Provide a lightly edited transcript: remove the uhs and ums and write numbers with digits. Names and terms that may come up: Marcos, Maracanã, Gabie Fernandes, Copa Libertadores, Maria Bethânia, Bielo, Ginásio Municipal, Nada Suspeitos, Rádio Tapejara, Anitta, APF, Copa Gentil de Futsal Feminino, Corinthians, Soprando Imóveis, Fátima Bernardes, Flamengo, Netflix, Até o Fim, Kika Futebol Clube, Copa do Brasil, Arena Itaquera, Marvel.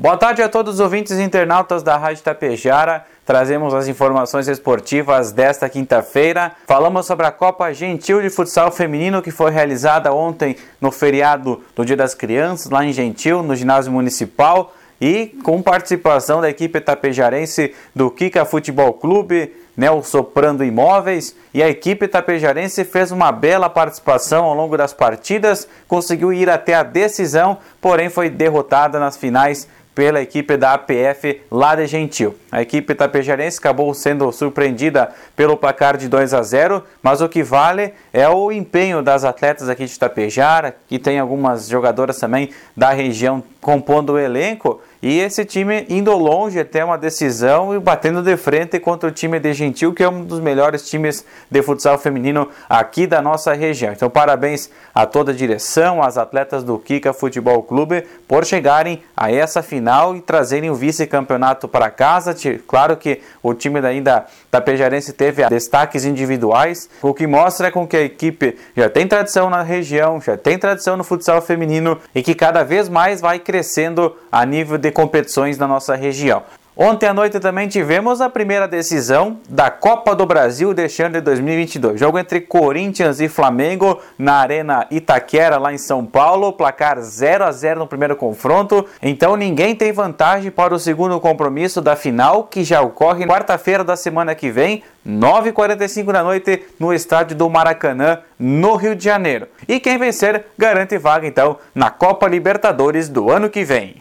Boa tarde a todos os ouvintes e internautas da Rádio Tapejara. Trazemos as informações esportivas desta quinta-feira. Falamos sobre a Copa Gentil de Futsal Feminino, que foi realizada ontem no feriado do Dia das Crianças, lá em Gentil, no Ginásio Municipal, e com participação da equipe tapejarense do Kika Futebol Clube, o Soprando Imóveis, e a equipe tapejarense fez uma bela participação ao longo das partidas, conseguiu ir até a decisão, porém foi derrotada nas finais pela equipe da APF lá de Gentil. A equipe tapejarense acabou sendo surpreendida pelo placar de 2-0, mas o que vale é o empenho das atletas aqui de Tapejara, que tem algumas jogadoras também da região compondo o elenco, e esse time indo longe até uma decisão e batendo de frente contra o time de Gentil, que é um dos melhores times de futsal feminino aqui da nossa região. Então parabéns a toda a direção, às atletas do Kika Futebol Clube por chegarem a essa final e trazerem o vice-campeonato para casa. Claro que o time ainda tapejarense teve destaques individuais, o que mostra com que a equipe já tem tradição na região, já tem tradição no futsal feminino e que cada vez mais vai crescendo a nível de competições na nossa região. Ontem à noite também tivemos a primeira decisão da Copa do Brasil deste ano de 2022. Jogo entre Corinthians e Flamengo na Arena Itaquera, lá em São Paulo. Placar 0-0 no primeiro confronto. Então ninguém tem vantagem para o segundo compromisso da final, que já ocorre quarta-feira da semana que vem, 9h45 da noite, no estádio do Maracanã, no Rio de Janeiro. E quem vencer garante vaga então na Copa Libertadores do ano que vem.